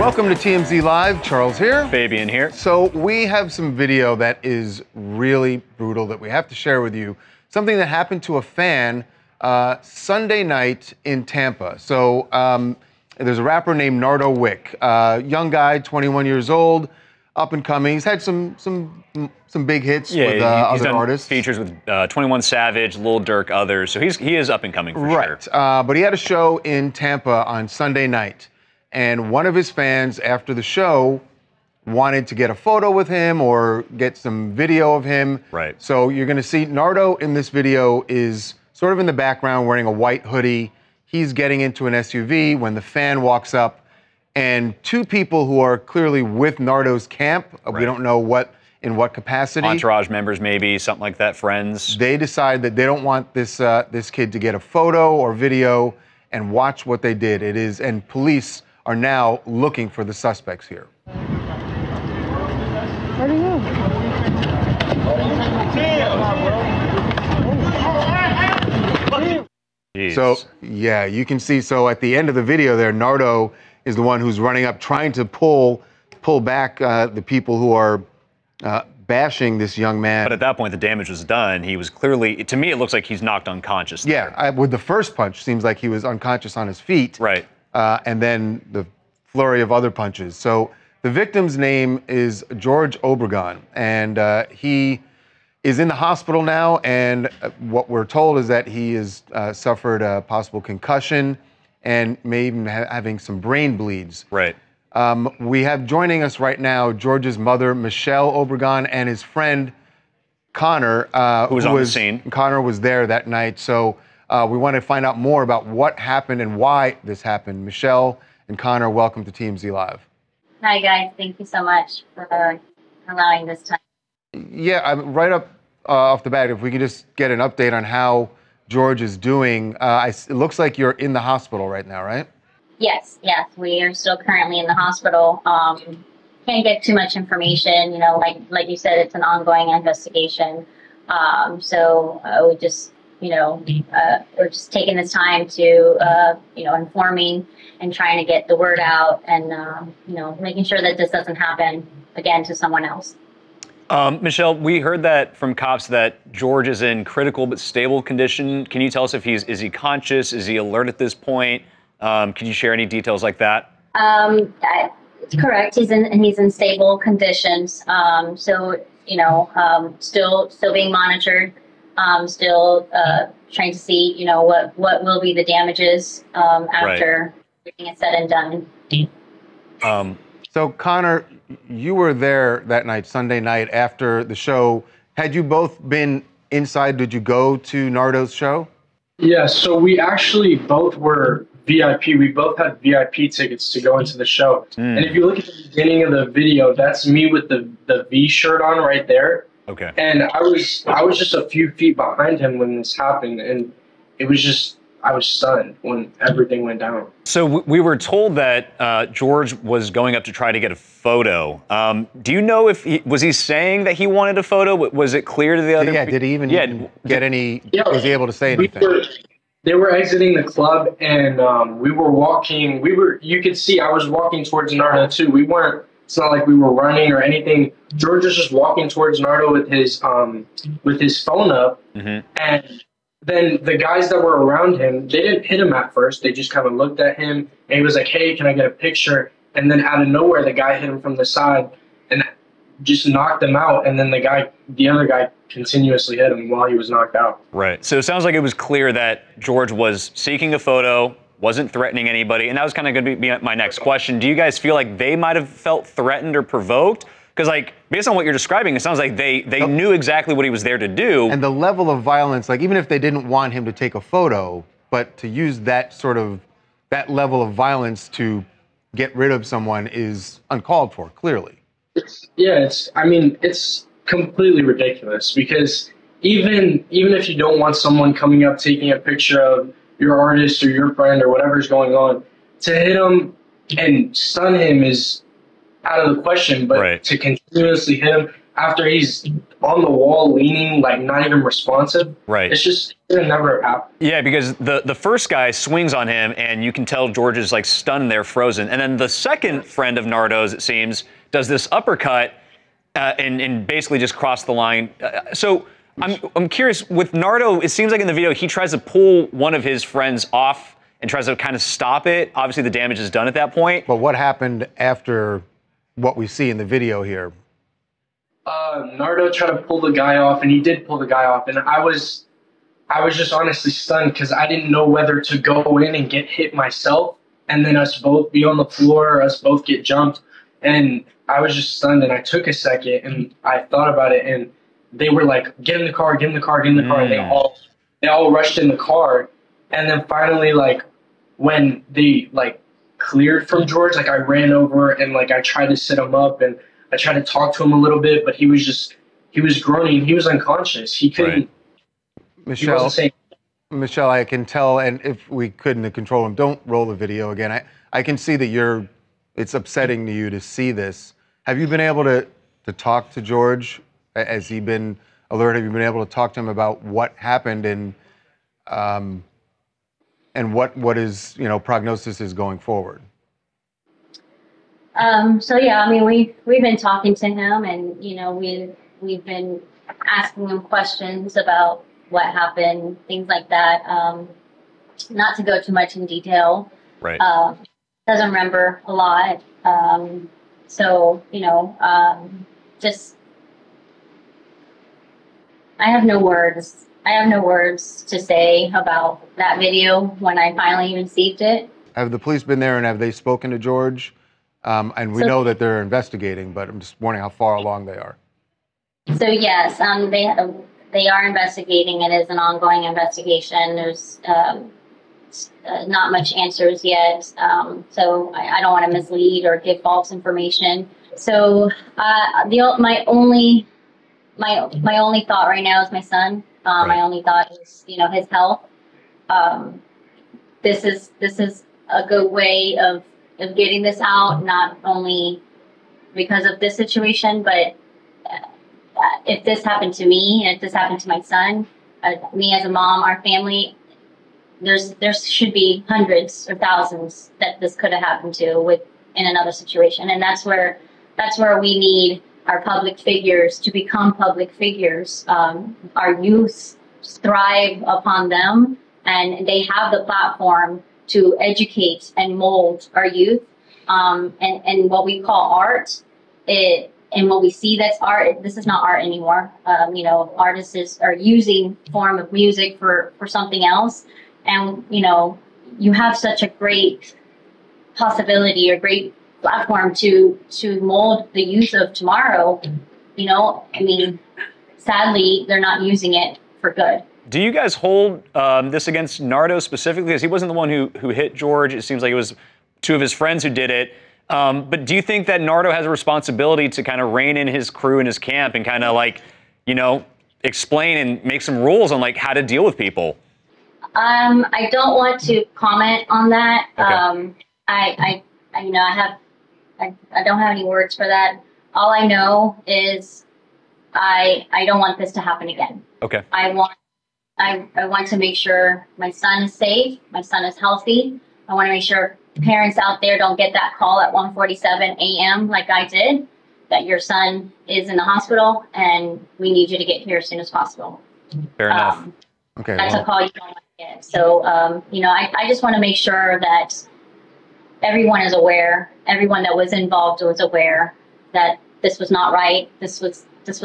Welcome to TMZ Live. Charles here. Fabian here. So we have some video that is really brutal that we have to share with you. Something that happened to a fan Sunday night in Tampa. So there's a rapper named Nardo Wick. Young guy, 21 years old, up and coming. He's had some big hits with other artists. Features with 21 Savage, Lil Dirk, others. So he is up and coming for sure. Right. But he had a show in Tampa on Sunday night. And one of his fans, after the show, wanted to get a photo with him or get some video of him. Right. So you're going to see Nardo in this video is sort of in the background wearing a white hoodie. He's getting into an SUV when the fan walks up. And two people who are clearly with Nardo's camp, right. We don't know what in what capacity. Entourage members maybe, something like that, friends. They decide that they don't want this kid to get a photo or video, and watch what they did. It is, and police are now looking for the suspects here. Where are you? Jeez. So, yeah, you can see, so at the end of the video there, Nardo is the one who's running up, trying to pull back the people who are bashing this young man. But at that point, the damage was done. He was clearly, to me, it looks like he's knocked unconscious. Yeah, with the first punch, seems like he was unconscious on his feet. Right. And then the flurry of other punches. So the victim's name is George Obregon, and he is in the hospital now, and what we're told is that he has suffered a possible concussion and may even having some brain bleeds. Right. We have joining us right now George's mother, Michelle Obregon, and his friend, Connor. Who was on the scene. Connor was there that night, so... we want to find out more about what happened and why this happened. Michelle and Connor, welcome to TMZ Live. Hi, guys. Thank you so much for allowing this time. Yeah, right up off the bat, if we could just get an update on how George is doing. It looks like you're in the hospital right now, right? Yes. We are still currently in the hospital. Can't get too much information. You know, like you said, it's an ongoing investigation. We just... You know, we're just taking this time to, informing and trying to get the word out and, making sure that this doesn't happen again to someone else. Michelle, we heard that from cops that George is in critical but stable condition. Can you tell us if is he conscious? Is he alert at this point? Can you share any details like that? Correct. He's in stable conditions. Still being monitored. Trying to see, what will be the damages after everything is said and done. So, Connor, you were there that night, Sunday night, after the show. Had you both been inside? Did you go to Nardo's show? Yeah, so we actually both were VIP. We both had VIP tickets to go into the show. Mm. And if you look at the beginning of the video, that's me with the V shirt on right there. Okay. And I was just a few feet behind him when this happened, and it was just, I was stunned when everything went down. So we were told that George was going up to try to get a photo. Do you know if was he saying that he wanted a photo? Was it clear to the other? Yeah. Did he even get any? Yeah, was he able to say anything? They were exiting the club, and we were walking. You could see I was walking towards Nardo too. We weren't. It's not like we were running or anything. George was just walking towards Nardo with his phone up. Mm-hmm. And then the guys that were around him, they didn't hit him at first. They just kind of looked at him, and he was like, hey, can I get a picture? And then out of nowhere, the guy hit him from the side and just knocked him out. And then the other guy continuously hit him while he was knocked out. Right. So it sounds like it was clear that George was seeking a photo, wasn't threatening anybody. And that was kind of going to be my next question. Do you guys feel like they might have felt threatened or provoked? Because, like, based on what you're describing, it sounds like they knew exactly what he was there to do. And the level of violence, like, even if they didn't want him to take a photo, but to use that sort of, that level of violence to get rid of someone is uncalled for, clearly. It's completely ridiculous, because even if you don't want someone coming up, taking a picture of your artist or your friend or whatever's going on, to hit him and stun him is out of the question, but right. to continuously hit him after he's on the wall leaning, like not even responsive, right. It's just, it'll never happen. Yeah, because the first guy swings on him and you can tell George is like stunned there, frozen. And then the second friend of Nardo's, it seems, does this uppercut and basically just crossed the line. So I'm curious, with Nardo, it seems like in the video, he tries to pull one of his friends off and tries to kind of stop it. Obviously, the damage is done at that point. But what happened after what we see in the video here? Nardo tried to pull the guy off, and he did pull the guy off. And I was just honestly stunned because I didn't know whether to go in and get hit myself and then us both be on the floor, us both get jumped. And I was just stunned, and I took a second, and I thought about it, and they were like, get in the car, get in the car, get in the car. And they all rushed in the car. And then finally, like, when they, like, cleared from George, like, I ran over and, like, I tried to sit him up and I tried to talk to him a little bit, but he was groaning. He was unconscious. He couldn't. Right. Michelle, I can tell, and if we couldn't control him, don't roll the video again. I can see that it's upsetting to you to see this. Have you been able to talk to George? Has he been alert? Have you been able to talk to him about what happened and what is, prognosis is going forward? We've been talking to him, and we've been asking him questions about what happened, things like that. Not to go too much in detail. Right. Doesn't remember a lot. I have no words to say about that video when I finally received it. Have the police been there, and have they spoken to George? And we know that they're investigating, but I'm just wondering how far along they are. So yes, they are investigating. It is an ongoing investigation. There's not much answers yet. So I don't want to mislead or give false information. So my only thought right now is my son. My only thought is, his health. This is a good way of getting this out, not only because of this situation, but if this happened to me, if this happened to my son, me as a mom, our family, there should be hundreds or thousands that this could have happened to in another situation. And that's where we need our public figures to become public figures. Our youth thrive upon them, and they have the platform to educate and mold our youth. And what we call art, and what we see that's art, this is not art anymore. Artists are using form of music for something else. And, you have such a great possibility or great platform to mold the youth of tomorrow. Sadly, they're not using it for good. Do you guys hold this against Nardo specifically? Because he wasn't the one who hit George. It seems like it was two of his friends who did it. But do you think that Nardo has a responsibility to kind of rein in his crew and his camp and kind of explain and make some rules on how to deal with people? I don't want to comment on that. Okay. I don't have any words for that. All I know is I don't want this to happen again. Okay. I want to make sure my son is safe, my son is healthy. I want to make sure parents out there don't get that call at 1:47 a.m. like I did, that your son is in the hospital and we need you to get here as soon as possible. Fair enough. Okay. That's a call you don't want to get. So, I just want to make sure that everyone is aware, everyone that was involved was aware that this was not right. This was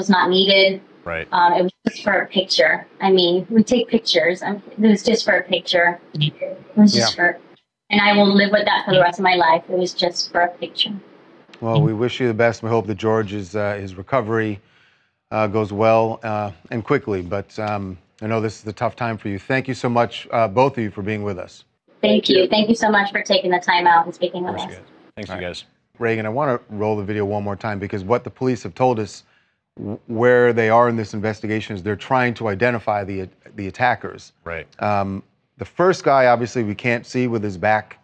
not needed. Right. It was just for a picture. We take pictures. It was just for a picture. It was just and I will live with that for the rest of my life. It was just for a picture. Well, we wish you the best. We hope that George's his recovery goes well and quickly. But I know this is a tough time for you. Thank you so much, both of you, for being with us. Thank you. Thank you so much for taking the time out and speaking with us. Good. Thanks, you guys. Reagan, I want to roll the video one more time, because what the police have told us where they are in this investigation is they're trying to identify the attackers. Right. The first guy, obviously, we can't see with his back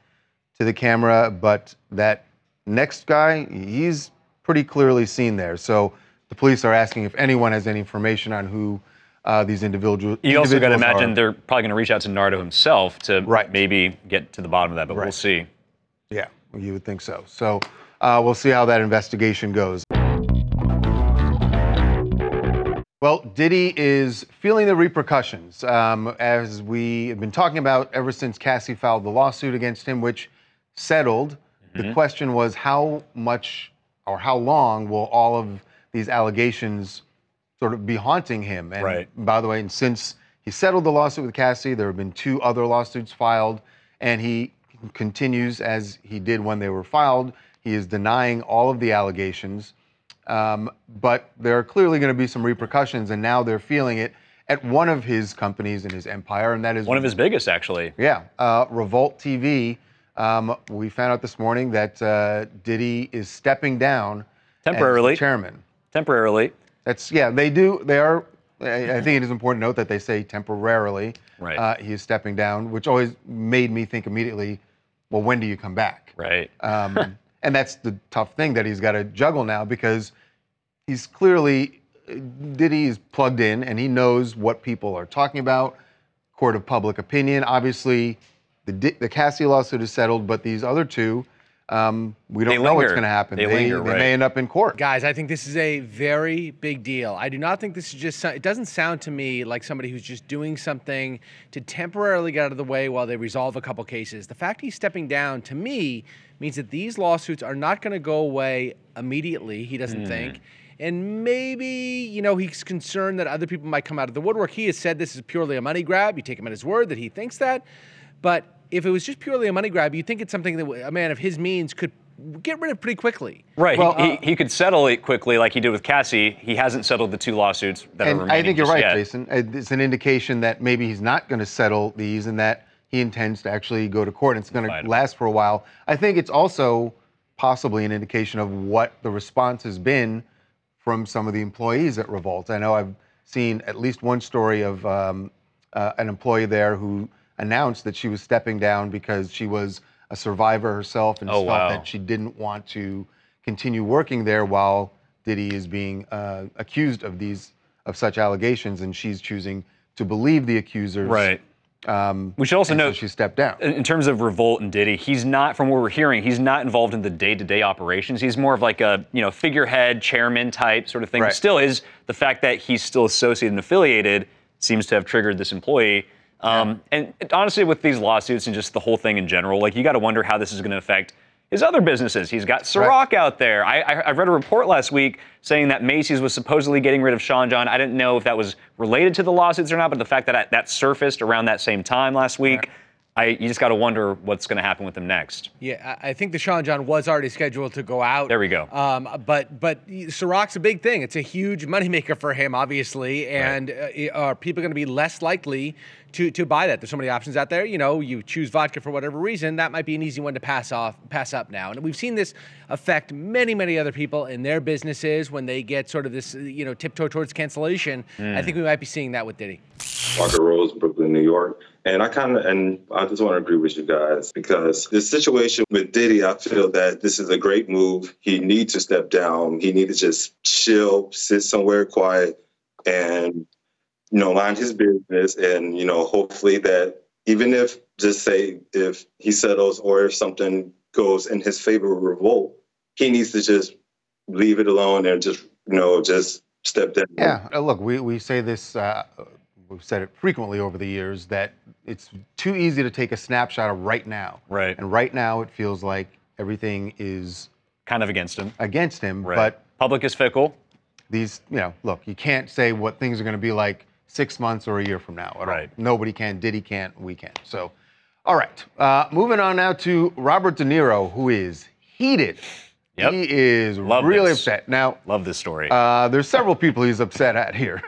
to the camera, but that next guy, he's pretty clearly seen there. So the police are asking if anyone has any information on who these individuals are. You also got to imagine they're probably going to reach out to Nardo himself to maybe get to the bottom of that, but we'll see. Yeah. You would think so. So we'll see how that investigation goes. Well, Diddy is feeling the repercussions, as we have been talking about ever since Cassie filed the lawsuit against him, which settled. Mm-hmm. The question was how much or how long will all of these allegations sort of be haunting him? And by the way, and since he settled the lawsuit with Cassie, there have been two other lawsuits filed, and he continues as he did when they were filed. He is denying all of the allegations, but there are clearly going to be some repercussions, and now they're feeling it at one of his companies in his empire, and that is one of his biggest, actually. Yeah, Revolt TV. We found out this morning that Diddy is stepping down temporarily as chairman. Temporarily. That's They do. They are. I think it is important to note that they say temporarily. Right. He is stepping down, which always made me think immediately, well, when do you come back? Right. And that's the tough thing that he's got to juggle now, because he's clearly, Diddy is plugged in and he knows what people are talking about, court of public opinion. Obviously, the Cassie lawsuit is settled, but these other two, we don't know what's going to happen. They may end up in court. Guys, I think this is a very big deal. I do not think this is just, it doesn't sound to me like somebody who's just doing something to temporarily get out of the way while they resolve a couple cases. The fact he's stepping down, to me, means that these lawsuits are not going to go away immediately, he doesn't think. And maybe, you know, he's concerned that other people might come out of the woodwork. He has said this is purely a money grab. You take him at his word that he thinks that. But if it was just purely a money grab, you'd think it's something that a man of his means could get rid of pretty quickly. Right. Well, he could settle it quickly like he did with Cassie. He hasn't settled the two lawsuits that are remaining. I think you're right, yet. Jason. It's an indication that maybe he's not going to settle these and that he intends to actually go to court. It's going to last for a while. I think it's also possibly an indication of what the response has been from some of the employees at Revolt. I know I've seen at least one story of an employee there who announced that she was stepping down because she was a survivor herself and felt that she didn't want to continue working there while Diddy is being accused of such allegations, and she's choosing to believe the accusers. Right. We should also note, so she stepped down. In terms of Revolt and Diddy, he's not, from what we're hearing, he's not involved in the day-to-day operations. He's more of like a, you know, figurehead, chairman type sort of thing. Right. Still is the fact that he's still associated and affiliated seems to have triggered this employee. And honestly, with these lawsuits and just the whole thing in general, like, you got to wonder how this is going to affect his other businesses. He's got Ciroc out there. I read a report last week saying that Macy's was supposedly getting rid of Sean John. I didn't know if that was related to the lawsuits or not, but the fact that that surfaced around that same time last week, you just got to wonder what's going to happen with him next. Yeah, I think the Sean John was already scheduled to go out. There we go. But Ciroc's a big thing. It's a huge moneymaker for him, obviously. And are people going to be less likely to buy that? There's so many options out there. You know, you choose vodka for whatever reason. That might be an easy one to pass up now. And we've seen this affect many, many other people in their businesses when they get sort of this, you know, tiptoe towards cancellation. I think we might be seeing that with Diddy. Parker Rose, Brooklyn, New York. And I just want to agree with you guys, because the situation with Diddy, I feel that this is a great move. He needs to step down. He needs to just chill, sit somewhere quiet, and, you know, mind his business. And, you know, hopefully that even if, just say, if he settles or if something goes in his favor with Revolt, he needs to just leave it alone and just, you know, just step down. Yeah, look, we say this. We've said it frequently over the years that it's too easy to take a snapshot of right now. Right. And right now it feels like everything is kind of against him. Right. But public is fickle. These, you know, look, you can't say what things are going to be like 6 months or a year from now. Right. Nobody can. Diddy can't. We can't. So, all right. Moving on now to Robert De Niro, who is heated Yep. He is really upset. Now, love this story. There's several people he's upset at here.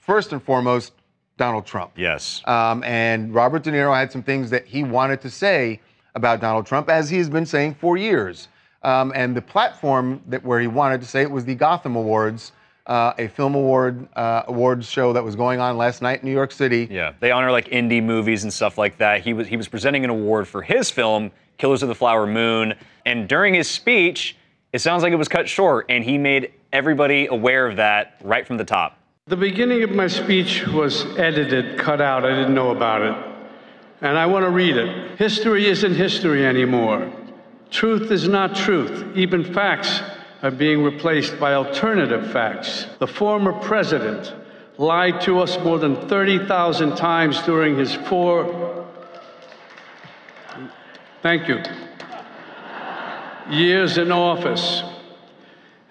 First and foremost, Donald Trump. Yes. And Robert De Niro had some things that he wanted to say about Donald Trump, as he has been saying for years. And the platform that where he wanted to say it was the Gotham Awards, a film awards show that was going on last night in New York City. Yeah, they honor like indie movies and stuff like that. He was presenting an award for his film, Killers of the Flower Moon, and during his speech, it sounds like it was cut short, and he made everybody aware of that right from the top. The beginning of my speech was edited, cut out. I didn't know about it. And I want to read it. History isn't history anymore. Truth is not truth. Even facts are being replaced by alternative facts. The former president lied to us more than 30,000 times during his four years in office.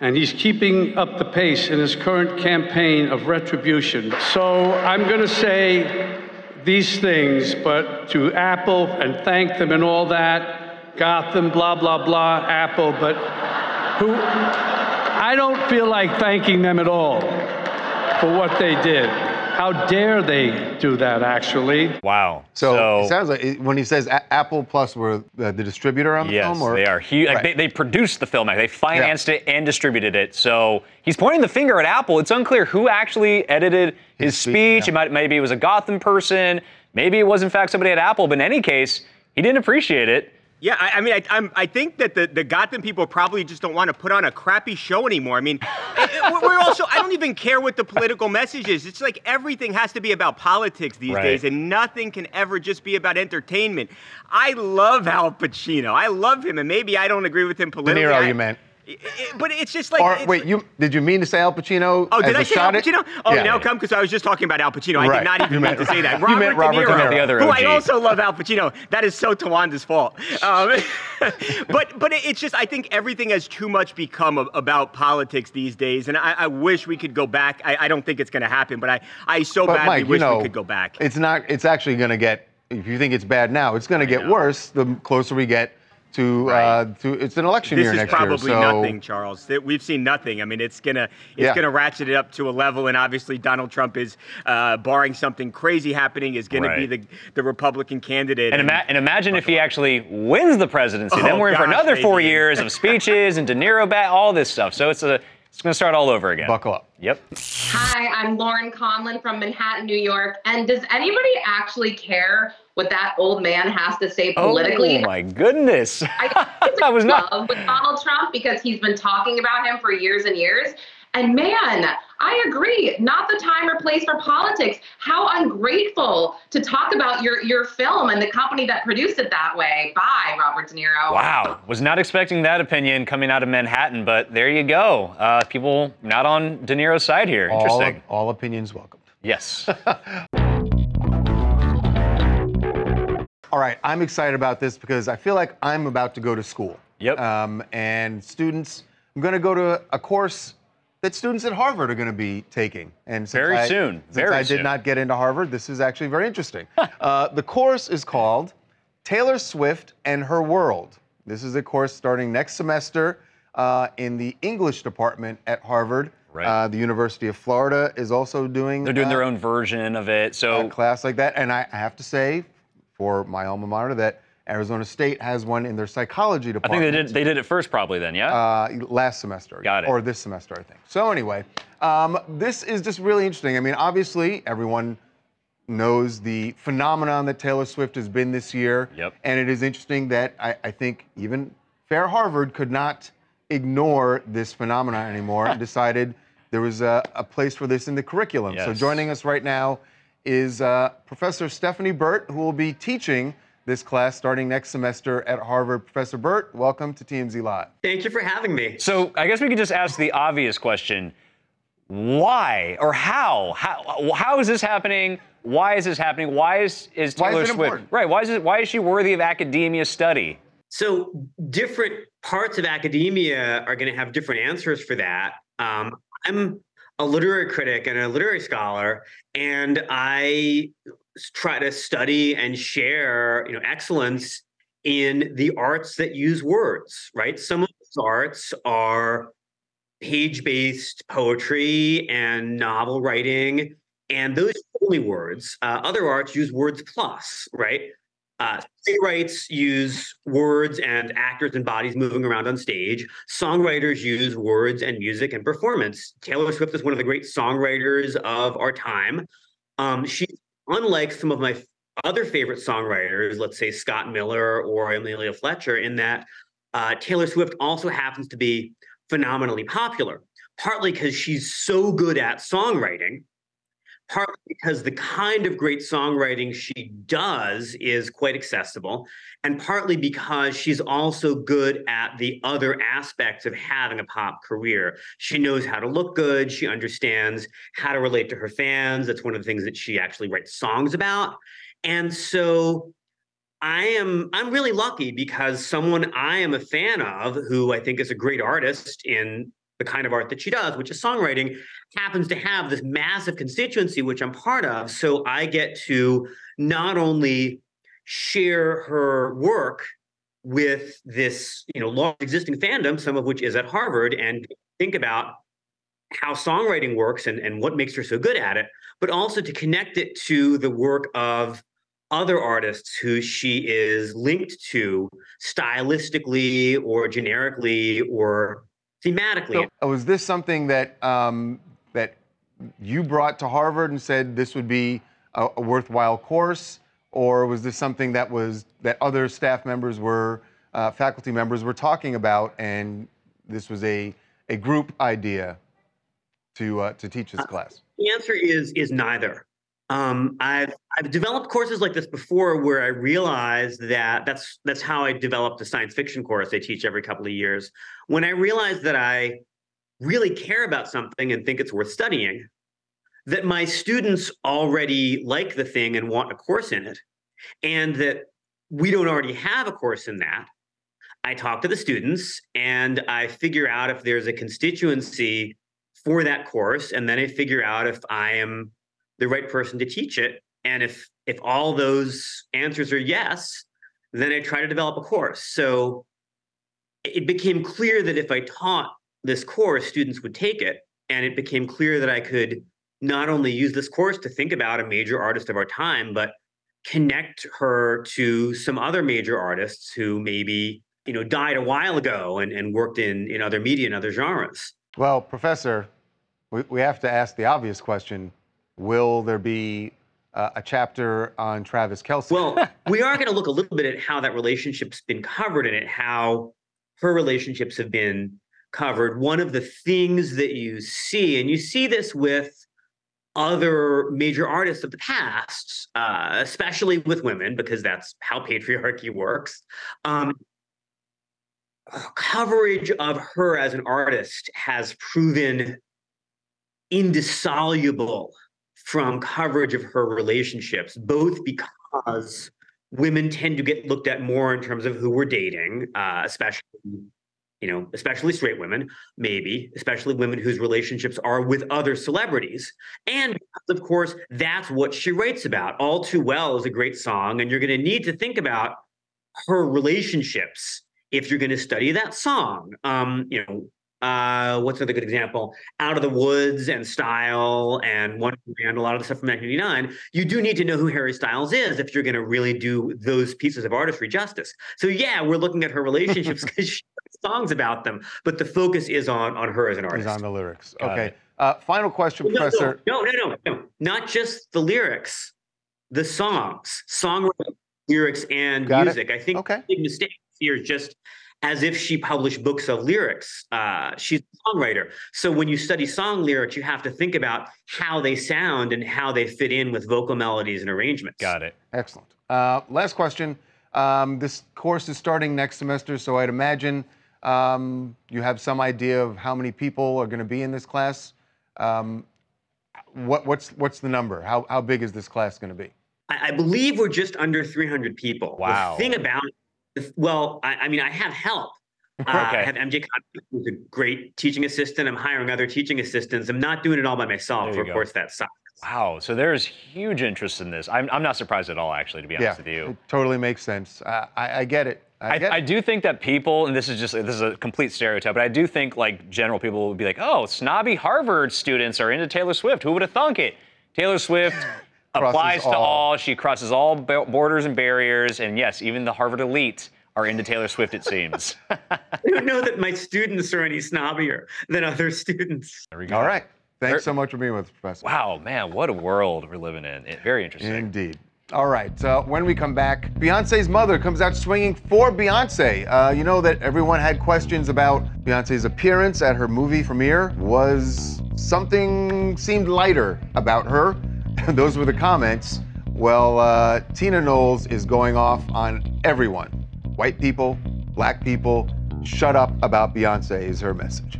And he's keeping up the pace in his current campaign of retribution. So I'm going to say these things, but to Apple and thank them and all that, Gotham, blah, blah, blah, Apple, but who, I don't feel like thanking them at all for what they did. How dare they do that, actually? Wow. So it sounds like, when he says Apple Plus were the distributor on the film? Yes, they are. They produced the film. They financed it and distributed it. So he's pointing the finger at Apple. It's unclear who actually edited his speech. Yeah. Maybe it was a Gotham person. Maybe it was, in fact, somebody at Apple. But in any case, he didn't appreciate it. Yeah, I think that the Gotham people probably just don't want to put on a crappy show anymore. I mean, we're also, I don't even care what the political message is. It's like everything has to be about politics these days, and nothing can ever just be about entertainment. I love Al Pacino. I love him, and maybe I don't agree with him politically. De Niro, you meant. But it's just like... Or, did you mean to say Al Pacino? Oh, did I say Al Pacino? Oh, yeah. Now come, because I was just talking about Al Pacino. I did not even mean to say that. Robert, you meant Robert De Niro, the other OG. Who I also love Al Pacino. That is so Tawanda's fault. But it's just, I think everything has too much become about politics these days, and I wish we could go back. I don't think it's going to happen, but I wish we could go back. It's not. It's actually going to get, if you think it's bad now, it's going to get worse the closer we get to it's an election year next year. This is probably nothing, Charles. We've seen nothing. I mean, it's gonna ratchet it up to a level, and obviously Donald Trump is, barring something crazy happening, is gonna be the Republican candidate. And imagine if he actually wins the presidency. Then we're in for another 4 years of speeches and De Niro back, all this stuff. So it's going to start all over again. Buckle up. Yep. Hi, I'm Lauren Conlon from Manhattan, New York. And does anybody actually care what that old man has to say politically? Oh, my goodness. I was not in love with Donald Trump because he's been talking about him for years and years. And man, I agree. Not the time or place for politics. How ungrateful to talk about your film and the company that produced it that way. Bye, Robert De Niro. Wow. Was not expecting that opinion coming out of Manhattan, but there you go. People not on De Niro's side here. Interesting. All opinions welcomed. Yes. All right. I'm excited about this because I feel like I'm about to go to school. Yep. And students, I'm going to go to a course that students at Harvard are going to be taking. And since I did not get into Harvard, this is actually very interesting. The course is called Taylor Swift and Her World. This is a course starting next semester in the English department at Harvard. Right. The University of Florida is also doing... They're doing their own version of it. So a class like that. And I have to say, for my alma mater, that Arizona State has one in their psychology department. I think they did it first probably then, yeah? Last semester. Got it. Or this semester, I think. So anyway, this is just really interesting. I mean, obviously, everyone knows the phenomenon that Taylor Swift has been this year. Yep. And it is interesting that I think even Fair Harvard could not ignore this phenomenon anymore and decided there was a place for this in the curriculum. Yes. So joining us right now is Professor Stephanie Burt, who will be teaching this class starting next semester at Harvard. Professor Burt, welcome to TMZ Live. Thank you for having me. So I guess we could just ask the obvious question. Why or how? How is this happening? Why is this happening? Why is Taylor Swift important? Right? Why is she worthy of academia study? So different parts of academia are going to have different answers for that. I'm a literary critic and a literary scholar, and I try to study and share, excellence in the arts that use words, right? Some of arts are page-based poetry and novel writing, and those only words. Other arts use words plus, right? Playwrights use words and actors and bodies moving around on stage. Songwriters use words and music and performance. Taylor Swift is one of the great songwriters of our time. She's unlike some of my other favorite songwriters, let's say Scott Miller or Amelia Fletcher, in that Taylor Swift also happens to be phenomenally popular, partly because she's so good at songwriting, partly because the kind of great songwriting she does is quite accessible, and partly because she's also good at the other aspects of having a pop career. She knows how to look good. She understands how to relate to her fans. That's one of the things that she actually writes songs about. And so I'm really lucky because someone I am a fan of, who I think is a great artist in the kind of art that she does, which is songwriting, happens to have this massive constituency, which I'm part of. So I get to not only share her work with this, large existing fandom, some of which is at Harvard, and think about how songwriting works and what makes her so good at it, but also to connect it to the work of other artists who she is linked to stylistically or generically or thematically. So, was this something that that you brought to Harvard and said this would be a worthwhile course, or was this something that other staff members were faculty members were talking about, and this was a group idea to teach this class? The answer is neither. I've developed courses like this before where I realized that that's how I developed the science fiction course I teach every couple of years. When I realized that I really care about something and think it's worth studying, that my students already like the thing and want a course in it, and that we don't already have a course in that, I talk to the students and I figure out if there's a constituency for that course, and then I figure out if I am the right person to teach it. And if all those answers are yes, then I try to develop a course. So it became clear that if I taught this course, students would take it. And it became clear that I could not only use this course to think about a major artist of our time, but connect her to some other major artists who maybe, died a while ago and worked in other media and other genres. Well, Professor, we have to ask the obvious question. Will there be a chapter on Travis Kelce? Well, we are going to look a little bit at how that relationship's been covered and at how her relationships have been covered. One of the things that you see, and you see this with other major artists of the past, especially with women, because that's how patriarchy works, coverage of her as an artist has proven indissoluble from coverage of her relationships, both because women tend to get looked at more in terms of who we're dating, especially straight women, maybe, especially women whose relationships are with other celebrities. And because, of course, that's what she writes about. All Too Well is a great song, and you're going to need to think about her relationships if you're going to study that song. What's another good example? Out of the Woods and Style and One Band, a lot of the stuff from 1989. You do need to know who Harry Styles is if you're going to really do those pieces of artistry justice. So yeah, we're looking at her relationships because she writes songs about them, but the focus is on her as an artist. It's on the lyrics. Okay. Final question, Professor. No. Not just the lyrics, the songs, songwriting, lyrics, and music. I think the big mistake here is just as if she published books of lyrics. She's a songwriter. So when you study song lyrics, you have to think about how they sound and how they fit in with vocal melodies and arrangements. Got it. Excellent. Last question. This course is starting next semester, so I'd imagine you have some idea of how many people are going to be in this class. What's the number? How big is this class going to be? I believe we're just under 300 people. Wow. The thing about it, well, I have help. I have MJ Cotton, who's a great teaching assistant. I'm hiring other teaching assistants. I'm not doing it all by myself. Of course, that sucks. Wow, so there's huge interest in this. I'm not surprised at all, actually, to be honest with you. It totally makes sense. I get it. I do think that people, and this is a complete stereotype, but I do think like general people would be like, oh, snobby Harvard students are into Taylor Swift. Who would have thunk it? Taylor Swift applies to all. She crosses all borders and barriers, and yes, even the Harvard elite are into Taylor Swift, it seems. I don't know that my students are any snobbier than other students. There we go. All right. Thanks so much for being with us, Professor. Wow, man, what a world we're living in. Very interesting. Indeed. All right, so when we come back, Beyonce's mother comes out swinging for Beyonce. You know that everyone had questions about Beyonce's appearance at her movie premiere. Was something seemed lighter about her? Those were the comments. Well, Tina Knowles is going off on everyone. White people, black people, shut up about Beyonce is her message.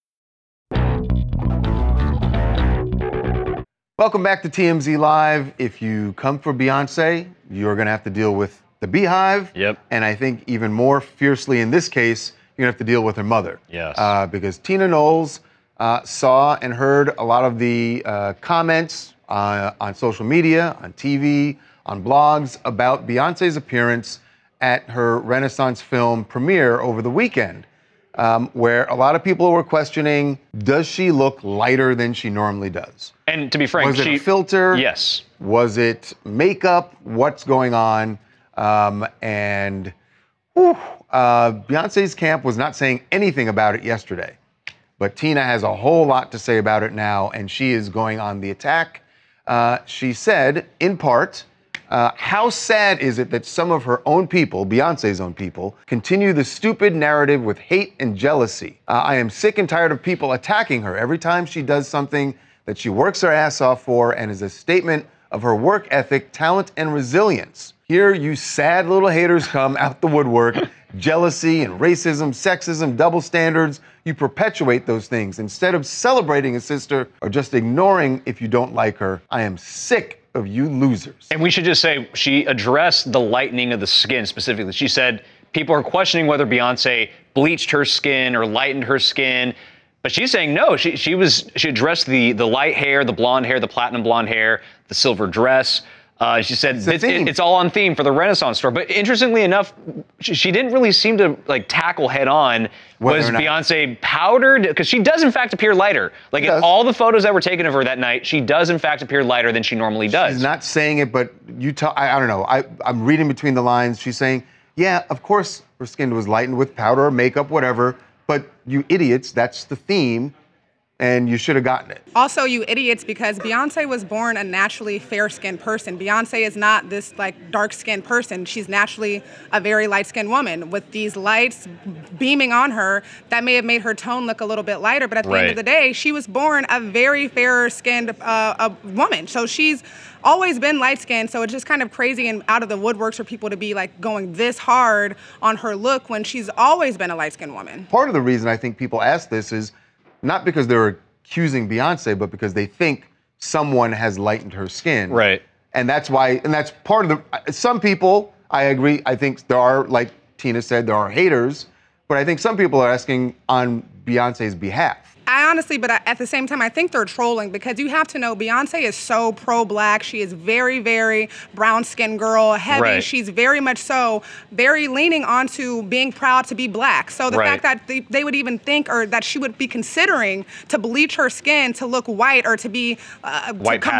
Welcome back to TMZ Live. If you come for Beyonce, you're going to have to deal with the Beehive. Yep. And I think even more fiercely in this case, you're going to have to deal with her mother. Yes. Because Tina Knowles saw and heard a lot of the comments on social media, on TV, on blogs about Beyonce's appearance at her Renaissance film premiere over the weekend, where a lot of people were questioning, does she look lighter than she normally does? And to be frank, was it a filter? Yes. Was it makeup? What's going on? Beyonce's camp was not saying anything about it yesterday, but Tina has a whole lot to say about it now, and she is going on the attack. She said, in part, how sad is it that some of her own people, Beyonce's own people, continue the stupid narrative with hate and jealousy? I am sick and tired of people attacking her every time she does something that she works her ass off for and is a statement of her work ethic, talent, and resilience. Here you sad little haters come out the woodwork. Jealousy and racism, sexism, double standards, you perpetuate those things. Instead of celebrating a sister or just ignoring if you don't like her, I am sick of you losers. And we should just say she addressed the lightening of the skin specifically. She said people are questioning whether Beyonce bleached her skin or lightened her skin, but she's saying no. She addressed the light hair, the blonde hair, the platinum blonde hair, the silver dress. She said it's all on theme for the Renaissance store. But interestingly enough, she didn't really seem to like tackle head on was Beyonce powdered, because she does in fact appear lighter. Like in all the photos that were taken of her that night, she does in fact appear lighter than she normally does. She's not saying it, but you tell. I don't know. I'm reading between the lines. She's saying, yeah, of course her skin was lightened with powder or makeup, whatever. But you idiots, that's the theme. And you should have gotten it. Also, you idiots, because Beyonce was born a naturally fair-skinned person. Beyonce is not this like dark-skinned person. She's naturally a very light-skinned woman. With these lights beaming on her, that may have made her tone look a little bit lighter, but at the end of the day, she was born a very fair-skinned a woman. So she's always been light-skinned, so it's just kind of crazy and out of the woodworks for people to be like going this hard on her look when she's always been a light-skinned woman. Part of the reason I think people ask this is not because they're accusing Beyonce, but because they think someone has lightened her skin. Right. And that's why, and that's part of the, some people, I agree, I think there are, like Tina said, there are haters, but I think some people are asking on Beyonce's behalf. At the same time, I think they're trolling, because you have to know Beyonce is so pro-black. She is very, very brown-skinned girl, heavy. Right. She's very much so, very leaning onto being proud to be black. So the fact that they would even think, or that she would be considering to bleach her skin to look white or to be to come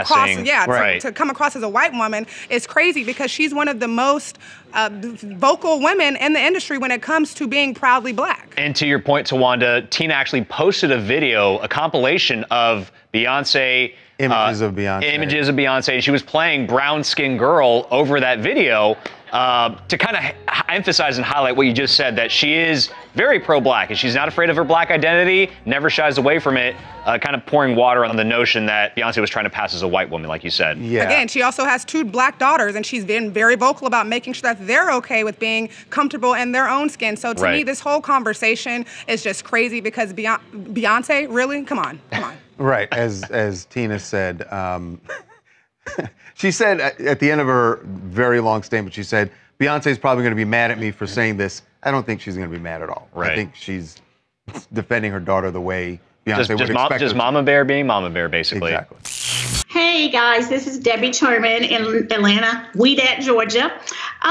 across as a white woman is crazy, because she's one of the most vocal women in the industry when it comes to being proudly black. And to your point, Tawanda, Tina actually posted a video, a compilation of Beyonce. Images of Beyonce. Images of Beyonce. She was playing Brown Skin Girl over that video to kind of emphasize and highlight what you just said, that she is very pro-black and she's not afraid of her black identity, never shies away from it, kind of pouring water on the notion that Beyonce was trying to pass as a white woman, like you said. Yeah. Again, she also has two black daughters and she's been very vocal about making sure that they're okay with being comfortable in their own skin. So to me, this whole conversation is just crazy because Beyonce, really? Come on, come on. Right, as Tina said, she said at the end of her very long statement, she said, Beyonce's probably going to be mad at me for saying this. I don't think she's going to be mad at all. Right. I think she's defending her daughter the way Beyonce would expect her. Just Mama Bear being Mama Bear, basically. Exactly. Hey, guys, this is Debbie Charman in Atlanta, Weedette, Georgia.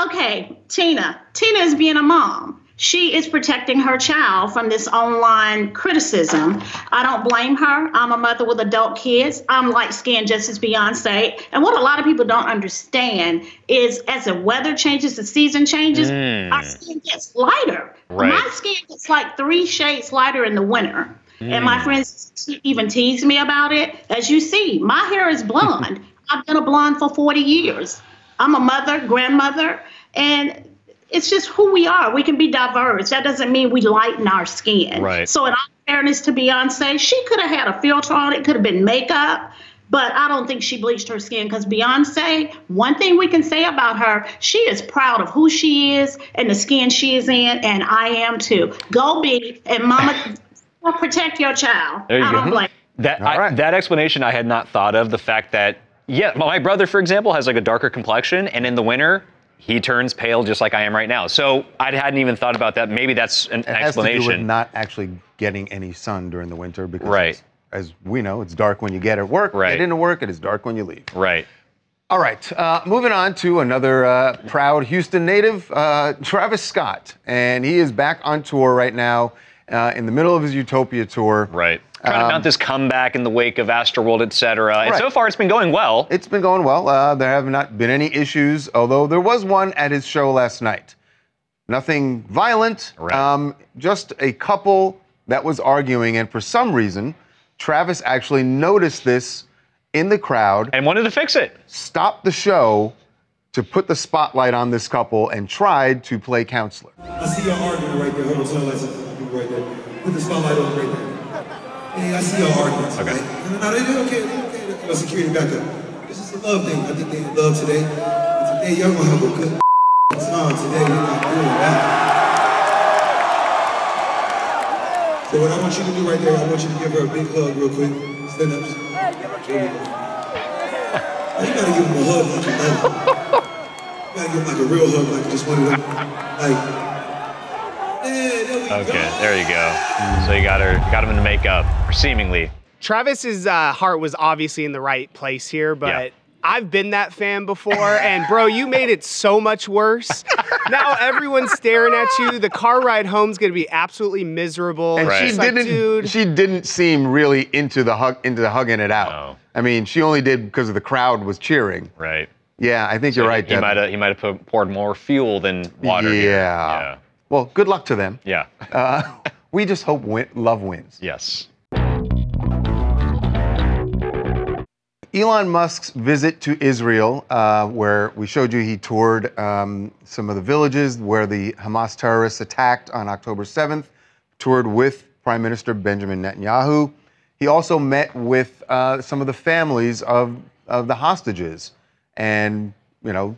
Okay, Tina. Tina is being a mom. She is protecting her child from this online criticism. I don't blame her. I'm a mother with adult kids. I'm light-skinned just as Beyonce. And what a lot of people don't understand is as the weather changes, the season changes, our skin gets lighter. Right. My skin gets like 3 shades lighter in the winter. And my friends even tease me about it. As you see, my hair is blonde. I've been a blonde for 40 years. I'm a mother, grandmother, and it's just who we are. We can be diverse. That doesn't mean we lighten our skin. Right. So in all fairness to Beyonce, she could have had a filter on. It could have been makeup. But I don't think she bleached her skin because Beyonce, one thing we can say about her, she is proud of who she is and the skin she is in, and I am too. Go be, and Mama, protect your child. There you I go. Don't blame that, right. That explanation I had not thought of, the fact that, yeah, my brother, for example, has like a darker complexion, and in the winter, he turns pale just like I am right now. So I hadn't even thought about that. Maybe that's an explanation. It has to do with not actually getting any sun during the winter because, as we know, it's dark when you get at work. Right. Get into work, and it's dark when you leave. Right. All right. Moving on to another proud Houston native, Travis Scott. And he is back on tour right now in the middle of his Utopia tour. Right. Trying to mount this comeback in the wake of Astroworld, et cetera. And so far, it's been going well. It's been going well. There have not been any issues, although there was one at his show last night. Nothing violent, just a couple that was arguing. And for some reason, Travis actually noticed this in the crowd. And wanted to fix it. Stopped the show to put the spotlight on this couple and tried to play counselor. I see your argument right there. Hold on, put the spotlight on right there. Hey, I see y'all arguments. Okay. Right? No, they don't care. They don't care. They're security back up. It's just a love thing. I think they love today. And today, y'all gonna have a good time. Today, we're not doing that. So what I want you to do right there, I want you to give her a big hug real quick. Stand up. There we go. Oh, you gotta give him a hug like you love him. You gotta give him like a real hug, like just one of them. Like. Okay, there you go. So you got him in the makeup, seemingly. Travis's heart was obviously in the right place here, but I've been that fan before, and bro, you made it so much worse. Now everyone's staring at you. The car ride home's gonna be absolutely miserable. And she didn't seem really into the hugging it out. No. I mean, she only did because of the crowd was cheering. Right. Yeah, I think so you're right. He might have poured more fuel than water. Yeah. Well, good luck to them. Yeah. We just hope love wins. Yes. Elon Musk's visit to Israel, where we showed you he toured some of the villages where the Hamas terrorists attacked on October 7th, toured with Prime Minister Benjamin Netanyahu. He also met with some of the families of the hostages and,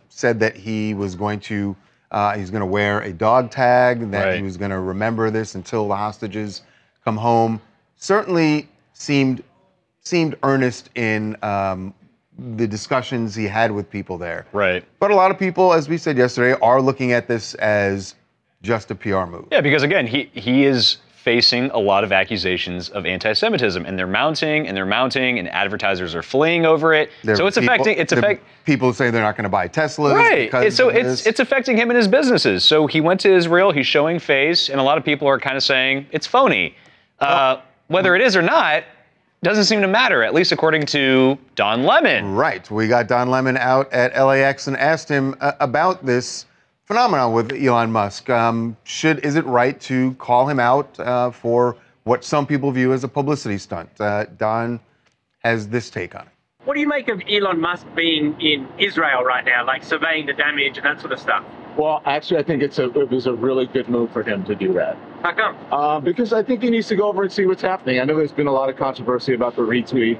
said that he was going to he's going to wear a dog tag, that he was going to remember this until the hostages come home. Certainly seemed earnest in the discussions he had with people there. Right. But a lot of people, as we said yesterday, are looking at this as just a PR move. Yeah, because again, he is facing a lot of accusations of anti-Semitism, and they're mounting, and advertisers are fleeing over it. People say they're not going to buy Teslas. Right. So it's affecting him and his businesses. So he went to Israel. He's showing face, and a lot of people are kind of saying it's phony. Whether it is or not doesn't seem to matter, at least according to Don Lemon. Right. We got Don Lemon out at LAX and asked him about this phenomenon with Elon Musk. Is it right to call him out for what some people view as a publicity stunt? Don has this take on it. What do you make of Elon Musk being in Israel right now, like surveying the damage and that sort of stuff? Well, actually, I think it was a really good move for him to do that. How come? Because I think he needs to go over and see what's happening. I know there's been a lot of controversy about the retweet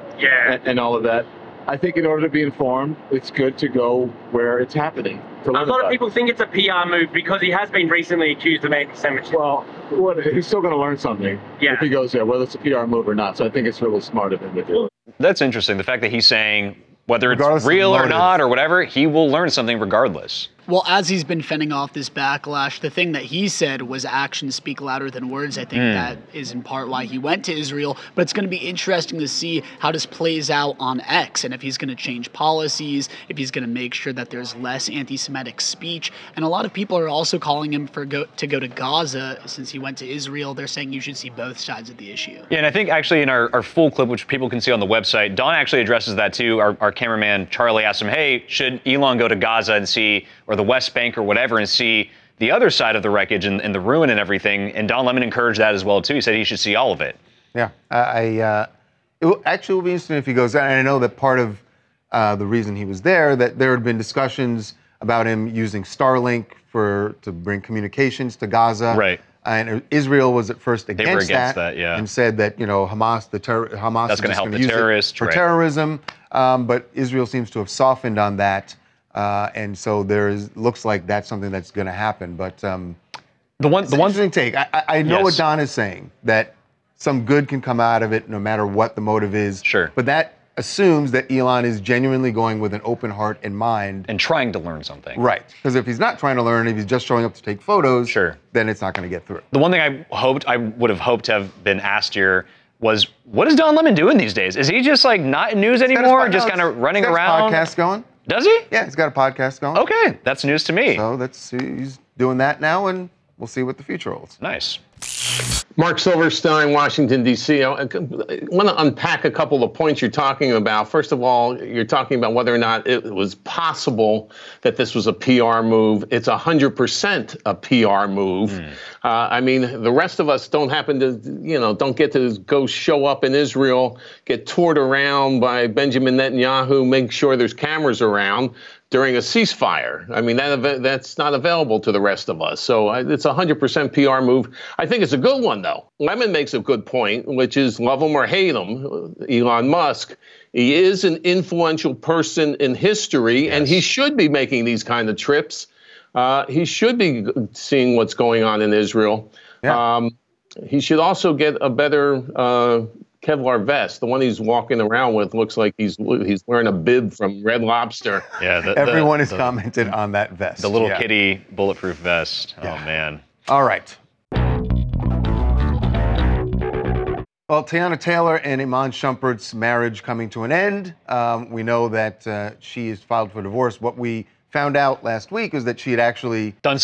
and all of that. I think in order to be informed, it's good to go where it's happening. A lot of people think it's a PR move because he has been recently accused of anti-Semitism. Well, he's still going to learn something if he goes there, whether it's a PR move or not. So I think it's really smart of him to do it. That's interesting. The fact that he's saying whether it's real or not or whatever, he will learn something regardless. Well, as he's been fending off this backlash, the thing that he said was actions speak louder than words. I think that is in part why he went to Israel, but it's going to be interesting to see how this plays out on X and if he's going to change policies, if he's going to make sure that there's less anti-Semitic speech. And a lot of people are also calling him to go to Gaza since he went to Israel. They're saying you should see both sides of the issue. Yeah, and I think actually in our full clip, which people can see on the website, Don actually addresses that too. Our cameraman, Charlie, asked him, hey, should Elon go to Gaza and see... or the West Bank or whatever, and see the other side of the wreckage and the ruin and everything. And Don Lemon encouraged that as well, too. He said he should see all of it. Yeah, it will be interesting if he goes out. And I know that part of the reason he was there, that there had been discussions about him using Starlink to bring communications to Gaza. Right. And Israel was at first against that and said that, you know, Hamas is just going to use it for terrorism. But Israel seems to have softened on that. And so looks like that's something that's going to happen. But the one interesting take, I know what Don is saying, that some good can come out of it no matter what the motive is. Sure. But that assumes that Elon is genuinely going with an open heart and mind. And trying to learn something. Right. Because if he's not trying to learn, if he's just showing up to take photos, then it's not going to get through. The one thing I would have hoped to have been asked here was, what is Don Lemon doing these days? Is he just like not in news anymore, just kind of running around? Podcast going? Does he? Yeah, he's got a podcast going. Okay, that's news to me. So he's doing that now, and we'll see what the future holds. Nice. Mark Silverstein, Washington, D.C. I want to unpack a couple of points you're talking about. First of all, you're talking about whether or not it was possible that this was a PR move. It's 100% a PR move. I mean, the rest of us don't get to go show up in Israel, get toured around by Benjamin Netanyahu, make sure there's cameras around during a ceasefire. I mean, that's not available to the rest of us. So it's 100% PR move. I think it's a good one, though. Lemon makes a good point, which is love him or hate him, Elon Musk. He is an influential person in history, and he should be making these kind of trips. He should be seeing what's going on in Israel. Yeah. He should also get a better Kevlar vest. The one he's walking around with looks like he's wearing a bib from Red Lobster. Yeah, everyone has commented on that vest. The little kitty bulletproof vest. Yeah. Oh, man. All right. Well, Teyana Taylor and Iman Shumpert's marriage coming to an end. We know that she is filed for divorce. What we found out last week is that she had actually done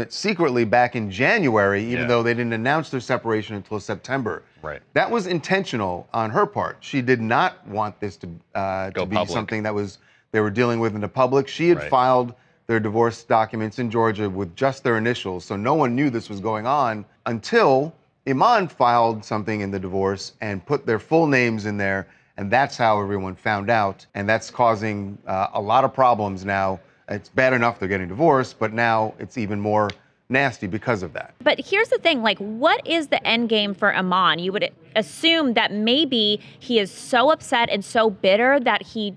it secretly back in January, even though they didn't announce their separation until September. Right. That was intentional on her part. She did not want this to be public. Something that they were dealing with in the public. She had filed their divorce documents in Georgia with just their initials, so no one knew this was going on until Iman filed something in the divorce and put their full names in there. And that's how everyone found out. And that's causing a lot of problems now. It's bad enough they're getting divorced, but now it's even more nasty because of that. But here's the thing, like, what is the end game for Iman? You would assume that maybe he is so upset and so bitter that he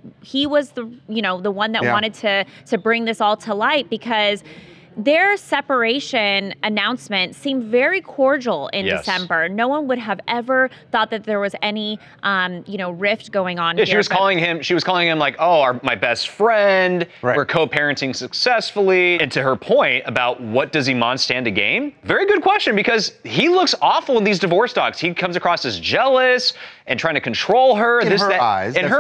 was the one that wanted to bring this all to light, because their separation announcement seemed very cordial in December. No one would have ever thought that there was any, rift going on. Yeah, here, she was calling him like, oh, my best friend. Right. We're co-parenting successfully. And to her point about what does Iman stand to gain? Very good question, because he looks awful in these divorce docs. He comes across as jealous and trying to control her. In her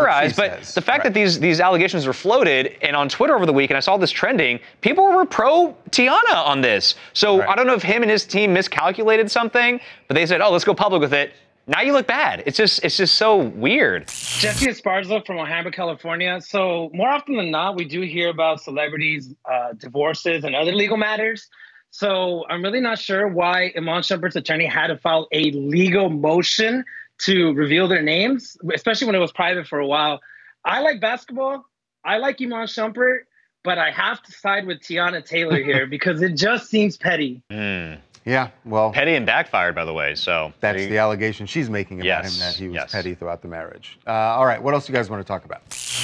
eyes, the fact that these allegations were floated, and on Twitter over the week, and I saw this trending, people were pro Teyana on this. So I don't know if him and his team miscalculated something, but they said, oh, let's go public with it. Now you look bad. It's just so weird. Jesse Esparza from Alhambra, California. So more often than not, we do hear about celebrities' divorces and other legal matters. So I'm really not sure why Iman Shumpert's attorney had to file a legal motion to reveal their names, especially when it was private for a while. I like basketball. I like Iman Shumpert, but I have to side with Teyana Taylor here because it just seems petty. Mm. Yeah, well. Petty and backfired, by the way, so. That's the allegation she's making about him, that he was petty throughout the marriage. All right, what else do you guys want to talk about?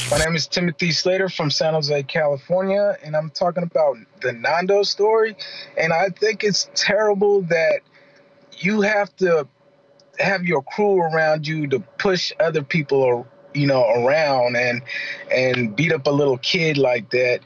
My name is Timothy Slater from San Jose, California, and I'm talking about the Nando story. And I think it's terrible that you have to have your crew around you to push other people around. You know, around and beat up a little kid like that,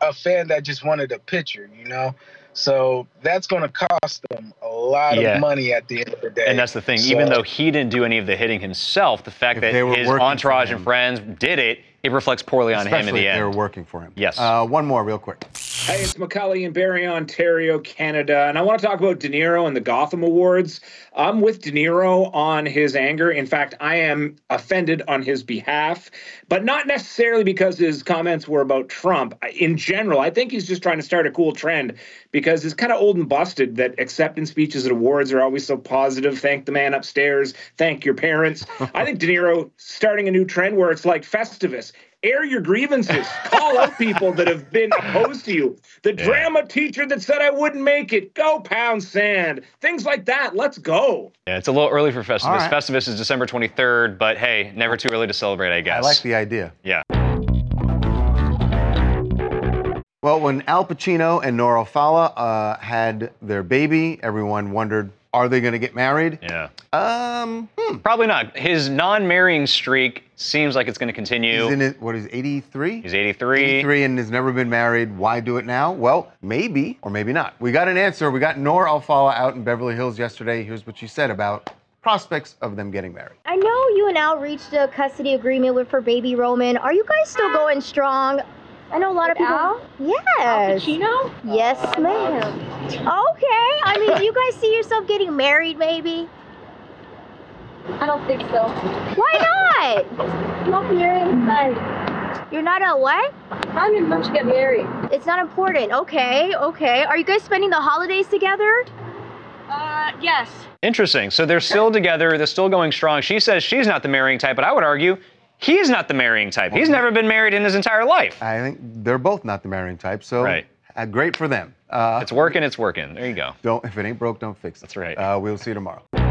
a fan that just wanted a picture, you know? So that's going to cost them a lot of money at the end of the day. And that's the thing. So, even though he didn't do any of the hitting himself, the fact that his entourage and friends did it, it reflects poorly on him in the end. Especially if they were working for him. Yes. One more real quick. Hey, it's Macaulay in Barrie, Ontario, Canada, and I want to talk about De Niro and the Gotham Awards. I'm with De Niro on his anger. In fact, I am offended on his behalf, but not necessarily because his comments were about Trump. In general, I think he's just trying to start a cool trend because it's kind of old and busted that acceptance speeches at awards are always so positive. Thank the man upstairs. Thank your parents. I think De Niro starting a new trend where it's like Festivus. Air your grievances. Call out people that have been opposed to you. The drama teacher that said I wouldn't make it. Go pound sand. Things like that. Let's go. Yeah, it's a little early for Festivus. Right. Festivus is December 23rd, but hey, never too early to celebrate, I guess. I like the idea. Yeah. Well, when Al Pacino and Nora Falla had their baby, everyone wondered, are they going to get married? Yeah. Probably not. His non-marrying streak seems like it's going to continue. He's in his, what is 83? He's 83. 83 and has never been married. Why do it now? Well, maybe or maybe not. We got an answer. We got Nora Falla out in Beverly Hills yesterday. Here's what she said about prospects of them getting married. I know you and Al reached a custody agreement with her baby Roman. Are you guys still going strong? I know a lot of people. Al? Yes. Al Pacino? Yes, ma'am. Okay. I mean, do you guys see yourself getting married, maybe? I don't think so. Why not? I'm not married. You're not a what? I didn't want to get married. It's not important. Okay, okay. Are you guys spending the holidays together? Yes. Interesting. So they're still together. They're still going strong. She says she's not the marrying type, but I would argue he's not the marrying type. He's never been married in his entire life. I think they're both not the marrying type, so great for them. It's working. There you go. If it ain't broke, don't fix it. That's right. We'll see you tomorrow.